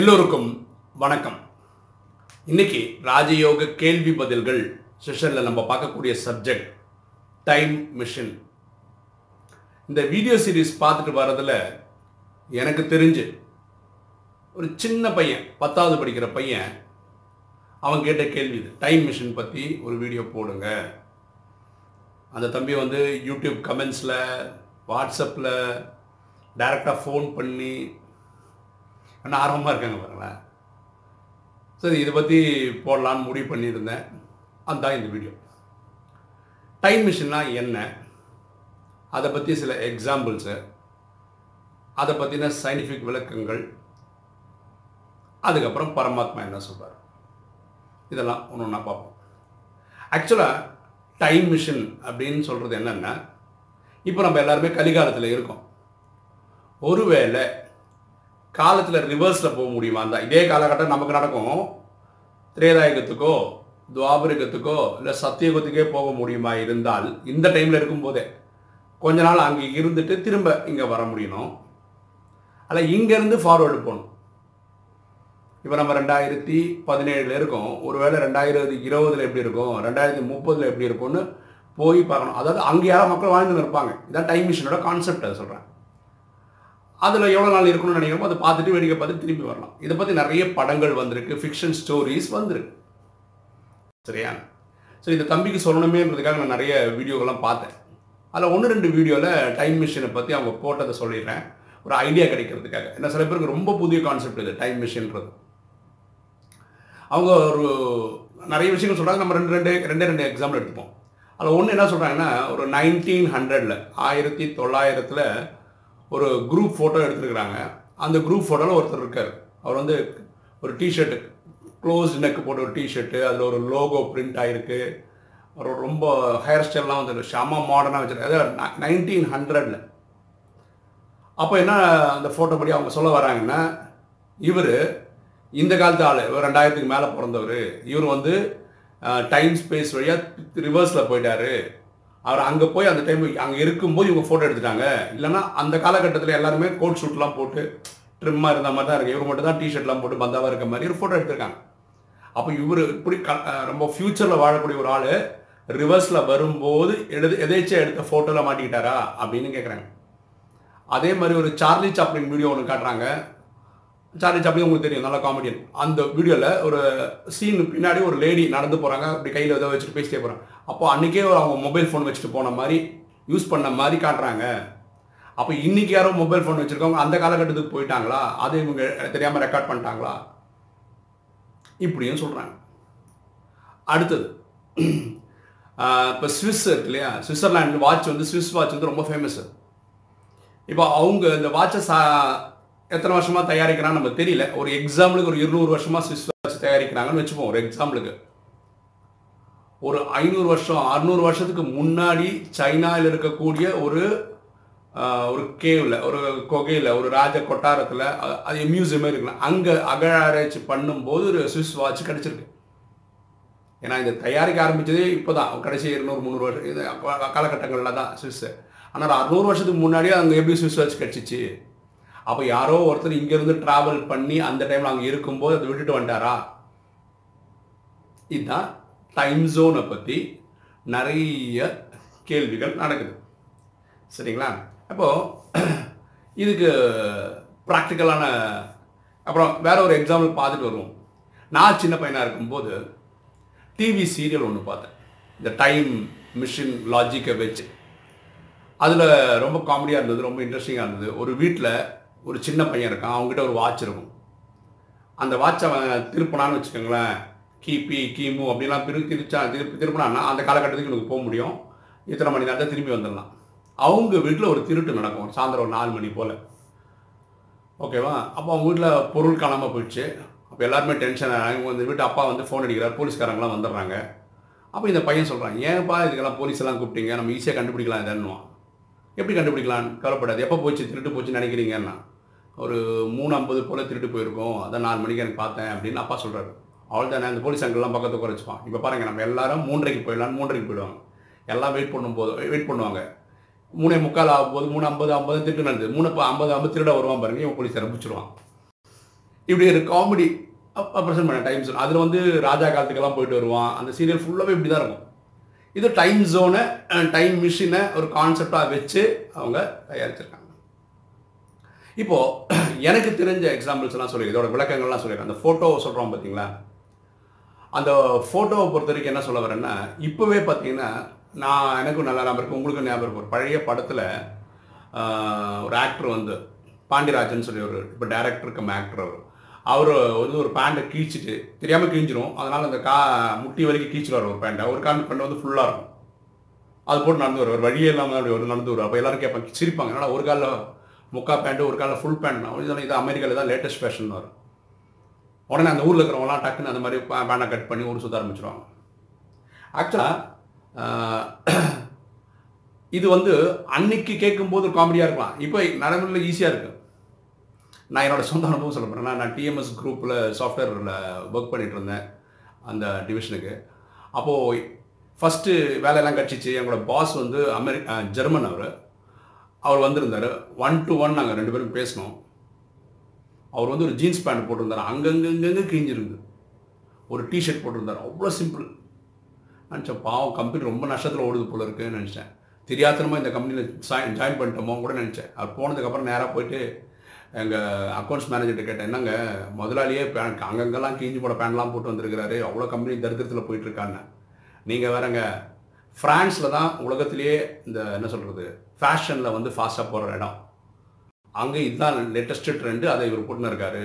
எல்லோருக்கும் வணக்கம். இன்னைக்கு ராஜயோக கேள்வி பதில்கள் செஷனில் நம்ம பார்க்கக்கூடிய சப்ஜெக்ட் டைம் மிஷின். இந்த வீடியோ சீரீஸ் பார்த்துட்டு வரதில் எனக்கு தெரிஞ்சு ஒரு சின்ன பையன், 10th படிக்கிற பையன், அவன் கேட்ட கேள்வி இது. டைம் மிஷின் பற்றி ஒரு வீடியோ போடுங்க. அந்த தம்பி வந்து யூடியூப் கமெண்ட்ஸில், வாட்ஸ்அப்பில் டைரெக்டாக ஃபோன் பண்ணி ஆர்வமாக இருக்காங்க பாருங்களேன். சரி, இதை பற்றி போடலான்னு முடிவு பண்ணியிருந்தேன். அதுதான் இந்த வீடியோ. டைம் மிஷின்னா என்ன, அதை பற்றி சில எக்ஸாம்பிள்ஸு, அதை பற்றின சயின்டிஃபிக் விளக்கங்கள், அதுக்கப்புறம் பரமாத்மா என்ன சொல்கிறார், இதெல்லாம் ஒன்று ஒன்றா பார்ப்போம். ஆக்சுவலாக டைம் மிஷின் அப்படின்னு சொல்கிறது என்னென்னா, இப்போ நம்ம எல்லாருமே கலிகாலத்தில் இருக்கோம். ஒருவேளை காலத்தில் ரிவர்ஸில் போக முடியுமா? இருந்தால் இதே காலகட்டம் நமக்கு நடக்கும். திரேதாயுகத்துக்கோ துவாபரிகத்துக்கோ இல்லை சத்தியுகத்துக்கே போக முடியுமா? இருந்தால் இந்த டைமில் இருக்கும்போதே கொஞ்ச நாள் அங்கே இருந்துட்டு திரும்ப இங்கே வர முடியணும். அல்ல, இங்கேருந்து ஃபார்வேர்டு போகணும். இப்போ நம்ம 2017 இருக்கோம். ஒருவேளை 2020 எப்படி இருக்கும், 2030 எப்படி இருக்கும்னு போய் பார்க்கணும். அதாவது அங்கே யாராவது மக்கள் வாழ்ந்துன்னு இருப்பாங்க. இதான் டைம் மிஷினோட கான்செப்ட். அதை சொல்கிறேன். அதில் எவ்வளோ நாள் இருக்கணும்னு நினைக்கிறோமோ அதை பார்த்துட்டு வேடிக்கை பார்த்துட்டு திரும்பி வரலாம். இதை பற்றி நிறைய படங்கள் வந்திருக்கு, ஃபிக்ஷன் ஸ்டோரிஸ் வந்திருக்கு. சரியா? சரி, இந்த தம்பிக்கு சொல்லணுமேன்றதுக்காக நான் நிறைய வீடியோக்கெல்லாம் பார்த்தேன். அதில் 1-2 வீடியோவில் டைம் மிஷினை பற்றி அவங்க போட்டதை சொல்லிடுறேன், ஒரு ஐடியா கிடைக்கிறதுக்காக. ஏன்னா சில பேருக்கு ரொம்ப புதிய கான்செப்ட் இது டைம் மிஷின்றது. அவங்க ஒரு நிறைய விஷயங்கள் சொல்கிறாங்க. நம்ம ரெண்டு எக்ஸாம்பிள் எடுத்துப்போம். அதில் ஒன்று என்ன சொல்கிறாங்கன்னா, ஒரு 1900 ஒரு குரூப் ஃபோட்டோ எடுத்துருக்குறாங்க. அந்த குரூப் ஃபோட்டோவில் ஒருத்தர் இருக்கார். அவர் வந்து ஒரு டிஷர்ட்டு, க்ளோஸ் நெக்கு போட்டு ஒரு டிஷர்ட்டு, அதில் ஒரு லோகோ பிரிண்ட் ஆகிருக்கு. ஒரு ரொம்ப ஹேர் ஸ்டைல்லாம் வந்து ஷாமா மாடர்னாக வச்சுருக்கு. அதாவது 1900. அப்போ என்ன அந்த ஃபோட்டோ படி அவங்க சொல்ல வராங்கன்னா, இவர் இந்த காலத்து ஆள், 2000 மேலே பிறந்தவர், இவர் வந்து டைம் ஸ்பேஸ் வழியாக ரிவர்ஸில் போயிட்டார். அவர் அங்கே போய் அந்த டைம் அங்கே இருக்கும்போது இவங்க ஃபோட்டோ எடுத்துட்டாங்க. இல்லைனா அந்த காலகட்டத்தில் எல்லாருமே கோட் ஷூட்லாம் போட்டு ட்ரிம்மாக இருந்த மாதிரி தான் இருக்குது. இவங்க மட்டும் தான் டிஷர்ட்லாம் போட்டு பந்தாவாக இருக்க மாதிரி ஒரு ஃபோட்டோ எடுத்திருக்காங்க. அப்போ இவர் இப்படி ரொம்ப ஃப்யூச்சரில் வாழக்கூடிய ஒரு ஆள் ரிவர்ஸில் வரும்போது எதேச்சியாக எடுத்த ஃபோட்டோவில் மாட்டிக்கிட்டாரா அப்படின்னு கேட்குறாங்க. அதே மாதிரி ஒரு சார்லி சாப்ளின் வீடியோ ஒன்று காட்டுறாங்க. சார்லி சாப்ளின் உங்களுக்கு தெரியும், நல்லா காமெடியன். அந்த வீடியோவில் ஒரு சீன் பின்னாடி ஒரு லேடி நடந்து போகிறாங்க. அப்படி கையில் ஏதோ வச்சுட்டு பேசிட்டே போகிறாங்க. அப்போ அன்றைக்கே அவங்க மொபைல் ஃபோன் வச்சுட்டு போன மாதிரி, யூஸ் பண்ண மாதிரி காட்டுறாங்க. அப்போ இன்றைக்கி யாரோ மொபைல் ஃபோன் வச்சுருக்கவங்க அந்த காலகட்டத்துக்கு போயிட்டாங்களா, அதை இவங்க தெரியாமல் ரெக்கார்ட் பண்ணிட்டாங்களா, இப்படின்னு சொல்கிறாங்க. அடுத்தது இப்போ ஸ்விஸ் இருக்கு இல்லையா, சுவிட்சர்லாண்டு வாட்ச் வந்து, ஸ்விஸ் வாட்ச் வந்து ரொம்ப ஃபேமஸ். இப்போ அவங்க இந்த வாட்சை எத்தனை வருஷமாக தயாரிக்கிறான்னு நம்ம தெரியல. ஒரு எக்ஸாம்பிளுக்கு ஒரு 200 ஸ்விஸ் வாட்ச் தயாரிக்கிறாங்கன்னு வச்சுப்போம். ஒரு எக்ஸாம்பிளுக்கு ஒரு 500 வருஷம் 600 வருஷத்துக்கு முன்னாடி சைனாவில் இருக்கக்கூடிய ஒரு கேவில், ஒரு குகையில், ஒரு ராஜ கொட்டாரத்தில், அது மியூசியமே இருக்கலாம், அங்கே அகழாராய்ச்சி பண்ணும்போது ஒரு ஸ்விஸ் வாட்ச் கிடச்சிருக்கு. ஏன்னா இதை தயாரிக்க ஆரம்பித்ததே இப்போ தான், கடைசி 200-300 வருஷம் இது காலகட்டங்களில் தான் ஸ்விஸ். ஆனால் 600 வருஷத்துக்கு முன்னாடியே அங்கே எப்படி ஸ்விஸ் வாட்ச் கிடச்சிச்சு? அப்போ யாரோ ஒருத்தர் இங்கேருந்து ட்ராவல் பண்ணி அந்த டைமில் அங்கே இருக்கும்போது அதை விட்டுட்டு வந்துட்டாரா? இதுதான் டைம் ஜோனை பற்றி நிறைய கேள்விகள் நடக்குது. சரிங்களா? அப்போது இதுக்கு ப்ராக்டிக்கலான அப்புறம் வேற ஒரு எக்ஸாம்பிள் பார்த்துட்டு வருவோம். நான் சின்ன பையனாக இருக்கும்போது டிவி சீரியல் ஒன்று பார்த்தேன், இந்த டைம் மிஷின் லாஜிக்கை வச்சு. அதில் ரொம்ப காமெடியாக இருந்தது, ரொம்ப இன்ட்ரெஸ்டிங்காக இருந்தது. ஒரு வீட்டில் ஒரு சின்ன பையன் இருக்கான், அவங்ககிட்ட ஒரு வாட்ச் இருக்கும். அந்த வாட்சை அவன் திருப்பினான்னு வச்சுக்கோங்களேன், கிபி கிமு அப்படிலாம் திருப்பினான்னா அந்த காலகட்டத்துக்கு எனக்கு போக முடியும், இத்தனை மணி நேரத்தில் திரும்பி வந்துடலாம். அவங்க வீட்டில் ஒரு திருட்டு நடக்கும் சாயந்தரம் ஒரு 4 மணி போல். ஓகேவா? அப்போ அவங்க வீட்டில் பொருள் காணாமல் போயிடுச்சு. அப்போ எல்லாருமே டென்ஷன் ஆகிறாங்க. இந்த வீட்டு அப்பா வந்து ஃபோன் அடிக்கிறார், போலீஸ்காரங்களாம் வந்துடுறாங்க. அப்போ இந்த பையன் சொல்கிறான், ஏன்ப்பா இதுக்கெல்லாம் போலீஸெல்லாம் கூப்பிட்டீங்க, நம்ம ஈஸியாக கண்டுபிடிக்கலாம் இதன்னுவான். எப்படி கண்டுபிடிக்கலாம், கவலைப்படாது, எப்போ போச்சு திருட்டு போச்சுன்னு நினைக்கிறீங்கன்னா, ஒரு 3:50 போல் திருட்டு போயிருக்கோம், அதான் 4 மணிக்கு எனக்கு பார்த்தேன் அப்படின்னு அப்பா சொல்கிறாரு. அவ்வளோதானே, அந்த போலீஸ் அங்கெல்லாம் பக்கத்துக்கு குறைச்சிப்பான். இப்போ பாருங்கள், நம்ம எல்லாரும் 3:30 போயிடலாம், 3:30 போயிடுவாங்க. எல்லாம் வெயிட் பண்ணுவாங்க. 3:45 ஆகும்போது, 3:50 திருட்டு நடந்தது, 3:50 திருட வருவான் பாருங்க, இவன் போலீஸ் அனுப்பிச்சிடுவான். இப்படி ஒரு காமெடி ப்ரெசென்ட் பண்ண டைம் ஜோன். அதில் வந்து ராஜா காலத்துக்கெல்லாம் போயிட்டு வருவான். அந்த சீரியல் ஃபுல்லாகவே இப்படி தான் இருக்கும். இது டைம் ஜோனை டைம் மிஷினை ஒரு கான்செப்டாக வச்சு அவங்க தயாரிச்சிருக்காங்க. இப்போது எனக்கு தெரிஞ்ச எக்ஸாம்பிள்ஸ்லாம் சொல்லியிருக்கேன், இதோட விளக்கங்கள்லாம் சொல்லியிருக்கேன். அந்த ஃபோட்டோவை சொல்கிறோம் பார்த்தீங்களா, அந்த ஃபோட்டோவை பொறுத்த வரைக்கும் என்ன சொல்ல வரேன்னா, இப்போவே பார்த்தீங்கன்னா நான் எனக்கும் நல்லா ஞாபகம் இருக்குது, உங்களுக்கும் ஞாபகம் இருக்கும். ஒரு பழைய படத்தில் ஒரு ஆக்டர் வந்து பாண்டியராஜன் சொல்லி ஒரு இப்போ டேரக்டர் கம் ஆக்டர், அவர் வந்து ஒரு பேண்ட்டை கீழ்ச்சிட்டு தெரியாமல் கிழிஞ்சிடும், அதனால் அந்த முட்டி வரைக்கும் கீழ்ச்சிடுவார் ஒரு பேண்ட்டை. ஒரு பேண்ட் வந்து ஃபுல்லாக இருக்கும், அது போட்டு நடந்து வரும், ஒரு வழியே இல்லாமல் அப்படி ஒரு நடந்து வரும். அப்போ எல்லாரும் கேட்பாங்க, சிரிப்பாங்க, அதனால் ஒரு காலில் முக்கா பேண்ட்டு ஒரு காலில் ஃபுல் பேண்ட். நான் இது அமெரிக்காவில் தான் லேட்டஸ்ட் ஃபேஷன் வரும். உடனே அந்த ஊரில் இருக்கிறவங்களாம் டக்குன்னு அந்த மாதிரி பேண்டை கட் பண்ணி ஊர் சுற்ற ஆரம்பிச்சிடுவாங்க. ஆக்சுவலாக இது வந்து அன்னைக்கு கேட்கும்போது ஒரு காமெடியாக இருக்கலாம், இப்போ நடைமுறையில் ஈஸியாக இருக்குது. நான் என்னோடய சொந்த அனுபவம் சொல்ல போகிறேன். நான் டிஎம்எஸ் குரூப்பில் சாஃப்ட்வேரில் ஒர்க் பண்ணிகிட்டு இருந்தேன் அந்த டிவிஷனுக்கு. அப்போது ஃபஸ்ட்டு வேலையெல்லாம் கட்சிச்சு. எங்களோட பாஸ் வந்து ஜெர்மன், அவர் வந்திருந்தார். 1-to-1 நாங்கள் ரெண்டு பேரும் பேசணும். அவர் வந்து ஒரு ஜீன்ஸ் பேண்ட் போட்டிருந்தார், அங்கங்கங்கே கிழிஞ்சிருக்குது. ஒரு டிஷர்ட் போட்டிருந்தார், அவ்வளோ சிம்பிள். நினச்சேன், பாவம் கம்பெனி ரொம்ப நஷ்டத்தில் ஓடுது போல இருக்குன்னு நினச்சேன். தெரியாதனமாக இந்த கம்பெனியில் ஜாயின் பண்ணிட்டோமோ கூட நினச்சேன். அவர் போனதுக்கப்புறம் நேராக போயிட்டு எங்கள் அக்கௌண்ட்ஸ் மேனேஜர்கிட்ட கேட்டேன், என்னங்க முதலாளியே பேண்ட் அங்கங்கெல்லாம் கிழிஞ்சு போட பேண்ட்லாம் போட்டு வந்திருக்கிறாரு, அவ்வளோ கம்பெனி தரித்திரத்தில் போயிட்டுருக்காங்க. நீங்கள் வேறங்க, ஃப்ரான்ஸில் தான் உலகத்திலேயே இந்த என்ன சொல்கிறது ஃபேஷனில் வந்து ஃபாஸ்ட்டாக போகிற இடம், அங்கே இதுதான் லேட்டஸ்ட்டு ட்ரெண்டு, அதை இவர் போட்டுன்னு இருக்காரு.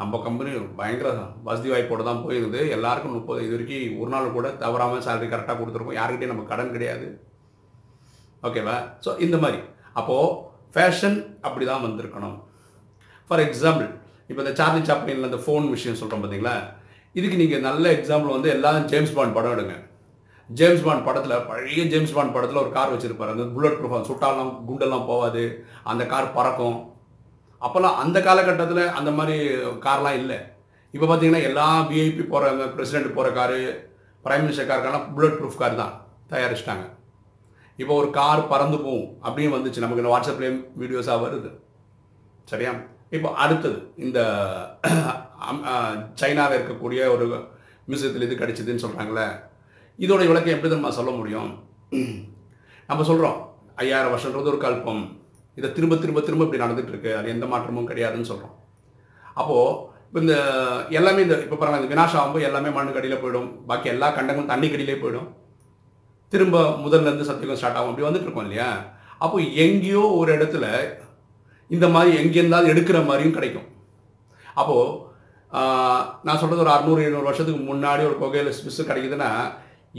நம்ம கம்பெனி பயங்கர வசதி வாய்ப்போடு தான் போயிருக்குது, எல்லாருக்கும் 30 இது வரைக்கும் ஒரு நாள் கூட தவறாமல் சேலரி கரெக்டாக கொடுத்துருக்கோம், யாருக்கிட்டேயும் நம்ம கடன் கிடையாது, ஓகேவா? ஸோ இந்த மாதிரி அப்போது ஃபேஷன் அப்படி தான் வந்திருக்கணும். ஃபார் எக்ஸாம்பிள், இப்போ இந்த சார்லி சாப்ளின்ல அந்த ஃபோன் விஷயம் சொல்கிறோம் பார்த்தீங்களா, இதுக்கு நீங்கள் நல்ல எக்ஸாம்பிள் வந்து எல்லாரும் ஜேம்ஸ் பாண்ட் படம் எடுங்க. ஜேம்ஸ் பாண்ட் படத்தில், பழைய ஜேம்ஸ் பாண்ட் படத்தில் ஒரு கார் வச்சுருப்பார், அந்த புல்லட் ப்ரூஃப், அந்த சுட்டாலாம் குண்டெல்லாம் போகாது, அந்த கார் பறக்கும். அப்போல்லாம் அந்த காலகட்டத்தில் அந்த மாதிரி கார்லாம் இல்லை. இப்போ பார்த்தீங்கன்னா எல்லா விஐபி போகிற, பிரசிடென்ட் போகிற காரு, பிரைம் மினிஸ்டர் காருக்கெல்லாம் புல்லட் ப்ரூஃப் கார் தான் தயாரிச்சிட்டாங்க. இப்போ ஒரு கார் பறந்து போகும் அப்படின்னு வந்துச்சு, நமக்கு இந்த வாட்ஸ்அப்லேயும் வீடியோஸாக வருது, சரியா? இப்போ அடுத்தது இந்த சைனாவில் இருக்கக்கூடிய ஒரு மியூசியத்தில் இது கிடைச்சிதுன்னு சொல்கிறாங்களே, இதோட விளக்கம் எப்படி நம்ம சொல்ல முடியும்? நம்ம சொல்கிறோம் 5000 வருஷன்றது ஒரு கல்பம், இதை திரும்ப திரும்ப திரும்ப இப்படி நடந்துகிட்ருக்கு, அது எந்த மாற்றமும் கிடையாதுன்னு சொல்கிறோம். அப்போது இப்போ இந்த எல்லாமே இந்த இப்போ பாருங்கள், இந்த வினாஷம் ஆகும்போது எல்லாமே மண்ணுக்கடியில் போயிடும், பாக்கி எல்லா கண்டங்களும் தண்ணிக்கடியிலே போயிடும், திரும்ப முதல்லேருந்து சத்தியகம் ஸ்டார்ட் ஆகும், அப்படி வந்துட்டுருக்கோம் இல்லையா? அப்போது எங்கேயோ ஒரு இடத்துல இந்த மாதிரி எங்கேருந்தாவது எடுக்கிற மாதிரியும் கிடைக்கும். அப்போது நான் சொல்கிறது ஒரு 600-700 வருஷத்துக்கு முன்னாடி ஒரு கொகையில் ஸ்விஸ் கிடைக்குதுன்னா,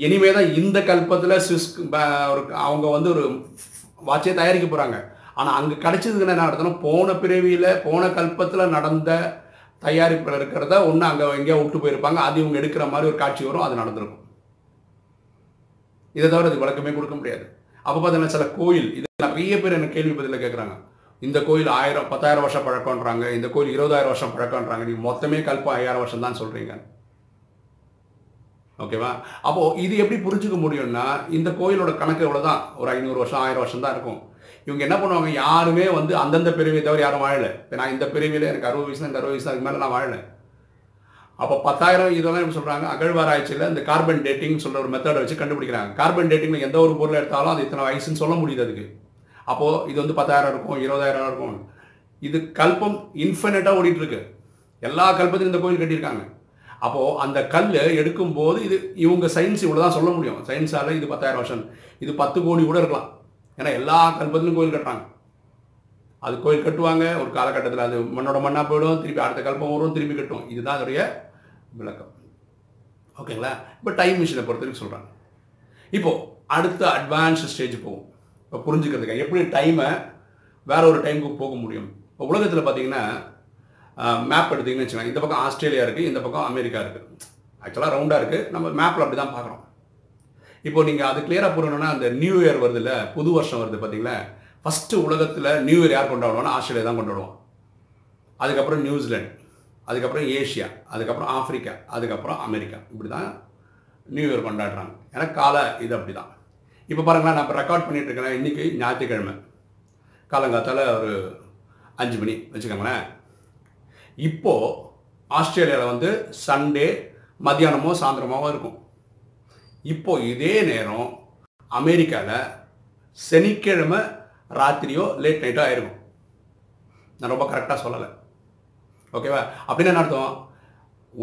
இனிமே தான் இந்த கல்பத்தில் சுவிஸ் ஒரு அவங்க வந்து ஒரு வாட்சே தயாரிக்க போகிறாங்க. ஆனால் அங்கே கிடச்சதுக்குன்னா என்ன நடத்தணும், போன பிறவியில் போன கல்பத்தில் நடந்த தயாரிப்பில் இருக்கிறத ஒன்று அங்கே எங்கேயா விட்டு போயிருப்பாங்க, அது இவங்க எடுக்கிற மாதிரி ஒரு காட்சி வரும், அது நடந்திருக்கும். இதை தவிர அது விளக்கமே கொடுக்க முடியாது. அப்போ பார்த்தீங்கன்னா சில கோயில், இது நிறைய பேர் என்ன கேள்வி பதிலில் கேட்குறாங்க, இந்த கோயில் 1000-10000 வருஷம் பழக்கன்றாங்க, இந்த கோயில் 20000 வருஷம் பழக்கன்றாங்க, நீ மொத்தமே கல்பம் 5000 வருஷம் தான் சொல்கிறீங்க, ஓகேவா? அப்போது இது எப்படி புரிஞ்சுக்க முடியும்னா, இந்த கோயிலோட கணக்கு எவ்வளோ தான், ஒரு 500 வருஷம் 1000 வருஷம் தான் இருக்கும். இவங்க என்ன பண்ணுவாங்க, யாருமே வந்து அந்தந்த பிறவியை தவிர யாரும் வாழலை. இப்போ நான் இந்த பிறவியில் எனக்கு 60 வயசு, இந்த 60 வயசு அதுக்கு மேலே நான் வாழலை. அப்போ 10,000 இதெல்லாம் என்ன சொல்கிறாங்க, அகழ்வாராய்ச்சியில் இந்த கார்பன் டேட்டிங் சொல்கிற ஒரு மெத்தடை வச்சு கண்டுபிடிக்கிறாங்க. கார்பன் டேட்டிங்கில் எந்த ஒரு பொருளை எடுத்தாலும் அது இத்தனை வயசுன்னு சொல்ல முடியுது அதுக்கு. அப்போது இது வந்து 10,000 இருக்கும், 20,000 இருக்கும், இது கல்பம் இன்ஃபினிட்டாக ஓடிட்டுருக்கு, எல்லா கல்பத்திலும் இந்த கோயில் கட்டியிருக்காங்க. அப்போது அந்த கல் எடுக்கும்போது இது இவங்க சயின்ஸ் இவ்வளோ தான் சொல்ல முடியும், சயின்ஸால் இது 10,000 வருஷம், இது 10 கோடி கூட இருக்கலாம், ஏன்னா எல்லா கல்பத்திலும் கோயில் கட்டுறாங்க. அது கோயில் கட்டுவாங்க, ஒரு காலகட்டத்தில் அது மண்ணோட மண்ணாக போயிடும், திருப்பி அடுத்த கல்பம் வரும், திருப்பி கட்டும். இதுதான் அதோடைய விளக்கம், ஓகேங்களா? இப்போ டைம் மிஷினை பொறுத்தவரைக்கும் சொல்கிறாங்க. இப்போது அடுத்த அட்வான்ஸ் ஸ்டேஜ் போகும். இப்போ புரிஞ்சுக்கிறதுக்காக எப்படி டைமை வேற ஒரு டைமுக்கு போக முடியும். இப்போ உலகத்தில் பார்த்தீங்கன்னா மேப் எடுத்திங்கன்னு வச்சுக்கலாம், இந்த பக்கம் ஆஸ்திரேலியா இருக்குது, இந்த பக்கம் அமெரிக்கா இருக்குது, ஆக்சுவலாக ரவுண்டாக இருக்குது, நம்ம மேப்பில் அப்படி தான் பார்க்குறோம். இப்போ நீங்கள் அது கிளியராக போடணும்னா, அந்த நியூ இயர் வருது இல்லை, புது வருஷம் வருது பார்த்தீங்களா, ஃபஸ்ட்டு உலகத்தில் நியூ இயர் யார் கொண்டாடுவோம்னா ஆஸ்திரேலியா தான் கொண்டாடுவோம், அதுக்கப்புறம் நியூசிலாண்டு, அதுக்கப்புறம் ஏஷியா, அதுக்கப்புறம் ஆஃப்ரிக்கா, அதுக்கப்புறம் அமெரிக்கா, இப்படி தான் நியூ இயர் கொண்டாடுறாங்க. ஏன்னா காலை இது அப்படி தான். இப்போ பாருங்களேன், நான் இப்போ ரெக்கார்ட் பண்ணிகிட்டு இருக்கேன், இன்றைக்கி ஞாயிற்றுக்கிழமை காலங்காத்தால் ஒரு 5 மணி வச்சுக்கோங்களேன். இப்போது ஆஸ்திரேலியாவில் வந்து சண்டே மத்தியானமோ சாயந்தரமாவோ இருக்கும். இப்போது இதே நேரம் அமெரிக்காவில் சனிக்கிழமை ராத்திரியோ லேட் நைட்டோ ஆகிருக்கும். நான் ரொம்ப கரெக்டாக சொல்லலை, ஓகேவா? அப்படின்னு என்ன அர்த்தம்,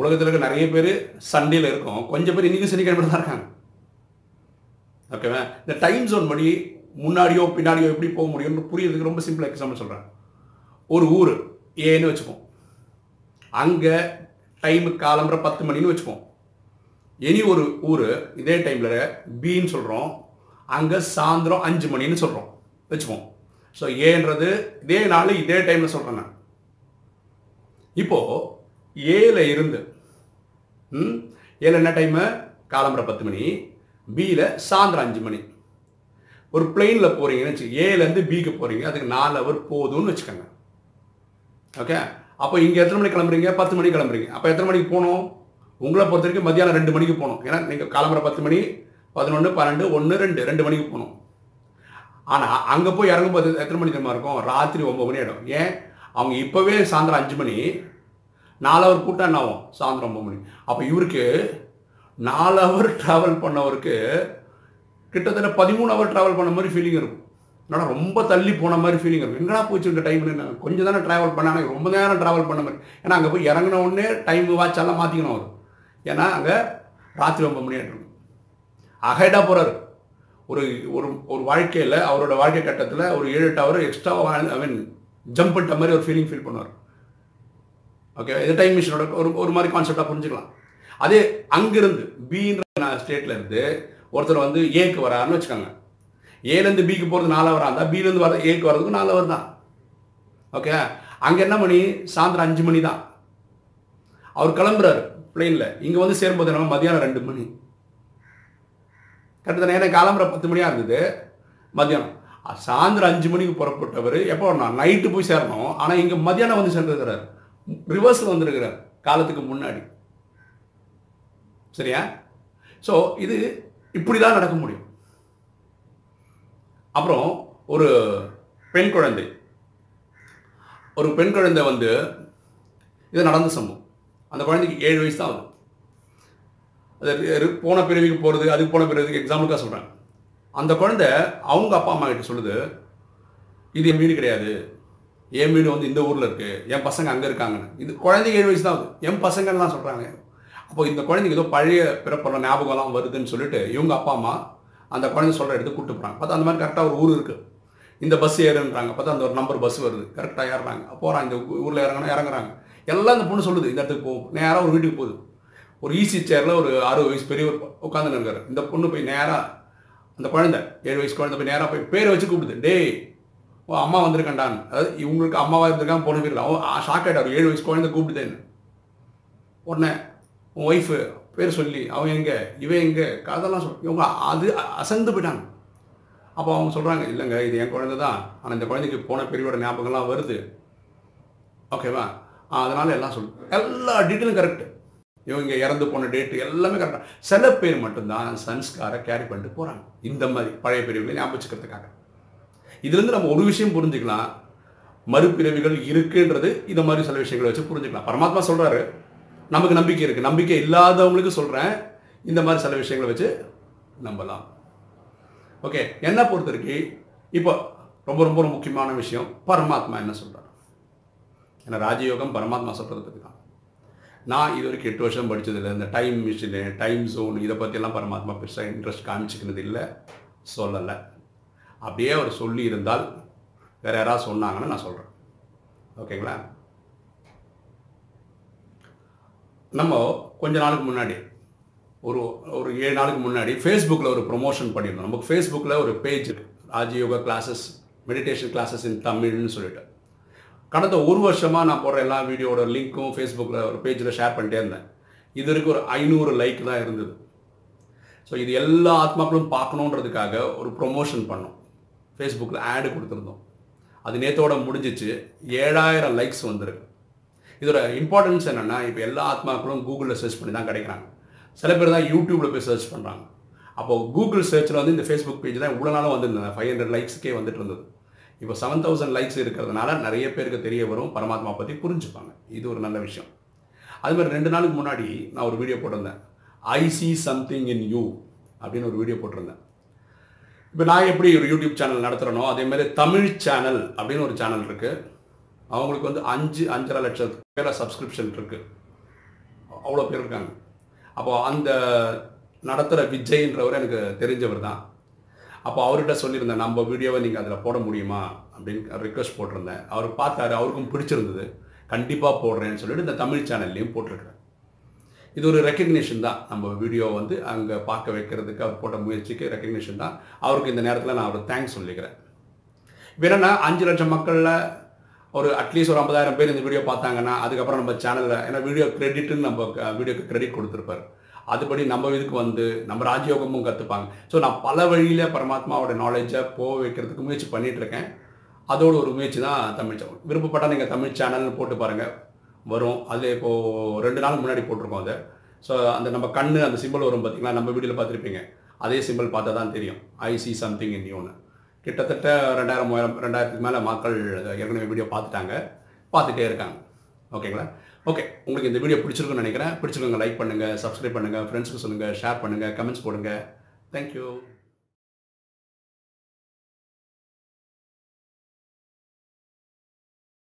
உலகத்தில் இருக்க நிறைய பேர் சண்டேல இருக்கும், கொஞ்சம் பேர் இன்றைக்கும் சனிக்கிழமை தான் இருக்காங்க, ஓகேவா? இந்த டைம் ஜோன் படி முன்னாடியோ பின்னாடியோ எப்படி போக முடியும்னு புரியறதுக்கு ரொம்ப சிம்பிள் எக்ஸாம்பிள் சொல்கிறேன். ஒரு ஊர் ஏன்னு வச்சுப்போம், அங்கே டைமு காலம்புற 10 மணின்னு வச்சுப்போம். இனி ஒரு ஊர் இதே டைமில் பின்னு சொல்கிறோம், அங்கே சாயந்தரம் 5 மணின்னு சொல்கிறோம் வச்சுப்போம். ஸோ ஏன்றது இதே நாள் இதே டைமில் சொல்கிறேன் நான். இப்போது ஏல இருந்து ஏல என்ன டைமு, காலம்புற 10 மணி, பியில் சாயந்தரம் 5 மணி. ஒரு பிளெயினில் போகிறீங்கன்னு வச்சுக்கோங்க, ஏலேருந்து பிக்கு போகிறீங்க, அதுக்கு 4 ஹவர் போதும்னு வச்சுக்கோங்க, ஓகே? அப்போ இங்கே எத்தனை மணிக்கு கிளம்புறீங்க, 10 மணிக்கு கிளம்புறீங்க. அப்போ எத்தனை மணிக்கு போகணும், உங்களை பொறுத்த வரைக்கும் மத்தியானம் 2 மணிக்கு போகணும். ஏன்னா நீங்கள் கிளம்புற 10 மணி, 11, 12, 1, 2, 2 மணிக்கு போகணும். ஆனால் அங்கே போய் இறங்கும்போது எத்தனை மணி தெரியுமா இருக்கும், ராத்திரி 9 மணி ஆகிடும். ஏன், அவங்க இப்போவே சாயந்தரம் 5 மணி, 4 ஹவர் கூட்டம் என்ன ஆகும், சாயந்தரம் 9 மணி. அப்போ இவருக்கு 4 ஹவர் ட்ராவல் பண்ணவருக்கு கிட்டத்தட்ட 13 ஹவர் ட்ராவல் பண்ண மாதிரி ஃபீலிங் இருக்கும். என்னடா ரொம்ப தள்ளி போன மாதிரி ஃபீலிங் இருக்கும், எங்கடா போச்சு இந்த டைம், என்ன கொஞ்சம் தானே ட்ராவல் பண்ண, ஆனால் ரொம்ப நேரம் ட்ராவல் பண்ண மாதிரி. ஏன்னா அங்கே போய் இறங்கின உடனே டைம் வாட்செல்லாம் மாற்றிக்கணும் அவர், ஏன்னா அங்கே ராத்திரி 9 மணி ஆகிடும். அகைடாக போகிறாரு. ஒரு ஒரு வாழ்க்கையில் அவரோட வாழ்க்கை கட்டத்தில் ஒரு 7-8 ஹவர் எக்ஸ்ட்ரா ஜம்ப் பண்ணிட்ட மாதிரி ஒரு ஃபீலிங் ஃபீல் பண்ணுவார், ஓகே? இது டைம் மிஷினோட ஒரு மாதிரி கான்செப்டாக புரிஞ்சுக்கலாம். அதே அங்கேருந்து பின்ற ஸ்டேட்டில் இருந்து ஒருத்தர் வந்து ஏக்கு வராருன்னு வச்சுக்கோங்க, ஏலேருந்து பிக்கு போகிறது 4 ஹவராக இருந்தால் பிலேருந்து வர ஏக்கு வர்றதுக்கும் 4 ஹவர் தான், ஓகே? அங்கே என்ன மணி, சாயந்தரம் 5 மணி தான். அவர் கிளம்புறாரு பிளெயினில், இங்கே வந்து சேரும்போது என்ன மதியானம் 2 மணி. கரெக்டாக தானே, எனக்கு கிளம்புற 10 மணியாக இருந்தது மதியானம். சாயந்தரம் 5 மணிக்கு புறப்பட்டவர் எப்போ வரணும், நைட்டு போய் சேரணும். ஆனால் இங்கே மதியானம் வந்து சேர்ந்துருக்கிறார், ரிவர்ஸில் வந்துருக்கிறார் காலத்துக்கு முன்னாடி, சரியா? ஸோ இது இப்படி தான் நடக்க முடியும். அப்புறம் ஒரு பெண் குழந்தை, வந்து இது நடந்த சம்பவம். அந்த குழந்தைக்கு 7 வயசு தான் ஆகுது. அது போன பிறவிக்கு போகிறது, அதுக்கு போன பிறவிக்கு எக்ஸாம்பிளுக்காக சொல்கிறாங்க. அந்த குழந்தை அவங்க அப்பா அம்மா கிட்ட சொல்லுது, இது என் வீடு கிடையாது, என் வீடு வந்து இந்த ஊரில் இருக்குது, என் பசங்க அங்கே இருக்காங்கன்னு. இது குழந்தைக்கு 7 வயசு தான் ஆகுது, என் பசங்கன்னு தான் சொல்கிறாங்க. அப்போ இந்த குழந்தைக்கு ஏதோ பழைய பிறப்புற ஞாபகம்லாம் வருதுன்னு சொல்லிட்டு இவங்க அப்பா அம்மா அந்த குழந்தை சொல்கிற இடத்துக்கு கூப்பிட்டு போகிறாங்க. பார்த்தா அந்த மாதிரி கரெக்டாக ஒரு ஊர் இருக்குது, இந்த பஸ் ஏறுன்றாங்க. பார்த்தா அந்த ஒரு நம்பர் பஸ் வருது, கரெக்டாக ஏறுறாங்க, போகிறாங்க. இந்த ஊரில் இறங்குறாங்க, எல்லாம் இந்த பொண்ணு சொல்லுது இந்த இடத்துக்கு போகும். நேராக ஒரு வீட்டுக்கு போகுது, ஒரு ஈஸி சேரில் ஒரு 60 வயசு பெரியவர் உட்காந்துன்னு இருக்காரு. இந்த பொண்ணு போய் நேராக, அந்த குழந்தை 7 வயசு குழந்தை போய் நேராக போய் பேரை வச்சு கூப்பிடுது, டேய் ஓ அம்மா வந்திருக்கேன்டான்னு. அதாவது இவங்களுக்கு அம்மாவாக இருந்திருக்காங்க, போன பேர் ஷாக் ஆகிட்டார், 7 வயசு குழந்தை கூப்பிடுதேன்னு. உடனே உன் ஒய்ஃபு பேர் சொல்லி, அவன் எங்கே இவன் எங்கே கதெல்லாம் சொல், இவங்க அது அசந்து போயிட்டாங்க. அப்போ அவங்க சொல்கிறாங்க, இல்லைங்க இது என் குழந்தை தான், ஆனால் இந்த குழந்தைக்கு போன பெரியவோட ஞாபகம்லாம் வருது, ஓகேவா? அதனால் எல்லாம் சொல்லு, எல்லா டீட்டெயிலும் கரெக்டு, இவங்க இறந்து போன டேட்டு எல்லாமே கரெக்டாக. சில பேர் மட்டும்தான் சன்ஸ்காரை கேரி பண்ணிட்டு போகிறாங்க, இந்த மாதிரி பழைய பிரிவுகளை ஞாபகத்துக்கிறதுக்காக. இதுலேருந்து நம்ம ஒரு விஷயம் புரிஞ்சுக்கலாம், மறுபிறவிகள் இருக்குன்றது இதை மாதிரி சில விஷயங்களை வச்சு புரிஞ்சுக்கலாம். பரமாத்மா சொல்கிறாரு, நமக்கு நம்பிக்கை இருக்குது, நம்பிக்கை இல்லாதவங்களுக்கு சொல்கிறேன், இந்த மாதிரி சில விஷயங்களை வச்சு நம்பலாம், ஓகே? என்னை பொறுத்த வரைக்கும் இப்போ ரொம்ப ரொம்ப முக்கியமான விஷயம் பரமாத்மா என்ன சொல்கிறார். ஏன்னா ராஜயோகம் பரமாத்மா சொல்கிறத பற்றி தான். நான் இது வரைக்கும் 8 வருஷம் படித்ததில்லை, இந்த டைம் மிஷினு டைம் ஜோன் இதை பற்றியெல்லாம் பரமாத்மா பெருசாக இன்ட்ரெஸ்ட் காமிச்சிக்கிறது இல்லை, சொல்லலை. அப்படியே அவர் சொல்லியிருந்தால் வேறு யாராவது சொன்னாங்கன்னு நான் சொல்கிறேன், ஓகேங்களா? நம்ம கொஞ்ச நாளுக்கு முன்னாடி ஒரு 7 நாளுக்கு முன்னாடி ஃபேஸ்புக்கில் ஒரு ப்ரொமோஷன் பண்ணியிருந்தோம். நமக்கு ஃபேஸ்புக்கில் ஒரு பேஜ் இருக்குது, Rajayoga classes, meditation classes in தமிழ்னு சொல்லிட்டு. கடந்த 1 வருஷமாக நான் போடுற எல்லா வீடியோட லிங்க்கும் ஃபேஸ்புக்கில் ஒரு பேஜில் ஷேர் பண்ணிட்டே இருந்தேன். இது வரைக்கும் ஒரு 500 லைக் தான் இருந்தது. ஸோ இது எல்லா ஆத்மாக்களும் பார்க்கணுன்றதுக்காக ஒரு ப்ரொமோஷன் பண்ணோம், ஃபேஸ்புக்கில் ஆடு கொடுத்துருந்தோம். அது நேற்றோட முடிஞ்சிச்சு, 7000 லைக்ஸ் வந்திருக்கு. இதோட இம்பார்ட்டன்ஸ் என்னென்னா, இப்போ எல்லா ஆத்மாக்களும் கூகுளில் சர்ச் பண்ணி தான் கிடைக்கிறாங்க, சில பேர் தான் யூடியூப்பில் போய் சர்ச் பண்ணுறாங்க. அப்போது கூகுள் சர்ச்சில் வந்து இந்த ஃபேஸ்புக் பேஜ் தான் இவ்வளோ நாளும் வந்துருந்தது, 500 லைக்ஸுக்கே வந்துட்டு இருந்தது. இப்போ 7000 லைக்ஸ் இருக்கிறதுனால நிறைய பேருக்கு தெரிய வரும், பரமாத்மா பற்றி புரிஞ்சுப்பாங்க. இது ஒரு நல்ல விஷயம். அது மாதிரி 2 நாளுக்கு முன்னாடி நான் ஒரு வீடியோ போட்டிருந்தேன், I see something in you அப்படின்னு ஒரு வீடியோ போட்டிருந்தேன். இப்போ நான் எப்படி ஒரு யூடியூப் சேனல் நடத்துகிறேனோ அதே மாதிரி தமிழ் சேனல் அப்படின்னு ஒரு சேனல் இருக்குது. அவங்களுக்கு வந்து 5-5.5 லட்சத்துக்கு பேர் சப்ஸ்கிரிப்ஷன் இருக்குது, அவ்வளோ பேர் இருக்காங்க. அப்போது அந்த நடத்துகிற விஜய்ன்றவர் எனக்கு தெரிஞ்சவர் தான். அப்போ அவர்கிட்ட சொல்லியிருந்தேன், நம்ம வீடியோவை நீங்கள் அதில் போட முடியுமா அப்படின்னு ரிக்வெஸ்ட் போட்டிருந்தேன். அவர் பார்த்தாரு, அவருக்கும் பிடிச்சிருந்தது, கண்டிப்பாக போடுறேன்னு சொல்லிட்டு இந்த தமிழ் சேனல்லையும் போட்டிருக்கிறேன். இது ஒரு ரெக்கக்னேஷன் தான், நம்ம வீடியோ வந்து அங்கே பார்க்க வைக்கிறதுக்கு அவர் போட்ட முயற்சிக்கு ரெக்கக்னேஷன் தான். அவருக்கு இந்த நேரத்தில் நான் அவர் தேங்க்ஸ் சொல்லிக்கிறேன். இப்போ என்னென்னா 5 லட்சம் மக்களில் ஒரு அட்லீஸ்ட் ஒரு 50,000 பேர் இந்த வீடியோ பார்த்தாங்கன்னா அதுக்கப்புறம் நம்ம சேனலில் ஏன்னா வீடியோ கிரெடிட்டுன்னு நம்ம வீடியோக்கு கிரெடிட் கொடுத்துருப்பார். அதுபடி நம்ம இதுக்கு வந்து நம்ம ராஜயோகமும் கற்றுப்பாங்க. ஸோ நான் பல வழியில் பரமாத்மாவோட நாலேஜை போக வைக்கிறதுக்கு முயற்சி பண்ணிகிட்ருக்கேன். அதோட ஒரு முயற்சி தான் தமிழ் சேனல். விருப்பப்பட்டால் நீங்கள் தமிழ் சேனல்னு போட்டு பாருங்கள், வரும். அது இப்போது 2 நாள் முன்னாடி போட்டிருக்கோம் அதை. ஸோ அந்த நம்ம கண்ணு அந்த சிம்பிள் வரும் பார்த்திங்களா, நம்ம வீடியோவில் பார்த்துருப்பீங்க, அதே சிம்பிள் பார்த்தா தான் தெரியும் ஐசி சம்திங் இன் யூன்னு. கிட்டத்தட்ட 2000-3000 மேலே மக்கள் ஏற்கனவே வீடியோ பார்த்துட்டாங்க, பார்த்துட்டே இருக்காங்க. ஓகேங்களா? ஓகே, உங்களுக்கு இந்த வீடியோ பிடிச்சிருக்குன்னு நினைக்கிறேன். பிடிச்சிருக்கவங்க லைக் பண்ணுங்கள், சப்ஸ்கிரைப் பண்ணுங்கள், ஃப்ரெண்ட்ஸுக்கு சொல்லுங்கள், ஷேர் பண்ணுங்கள், கமெண்ட்ஸ் போடுங்கள். தேங்க்யூ.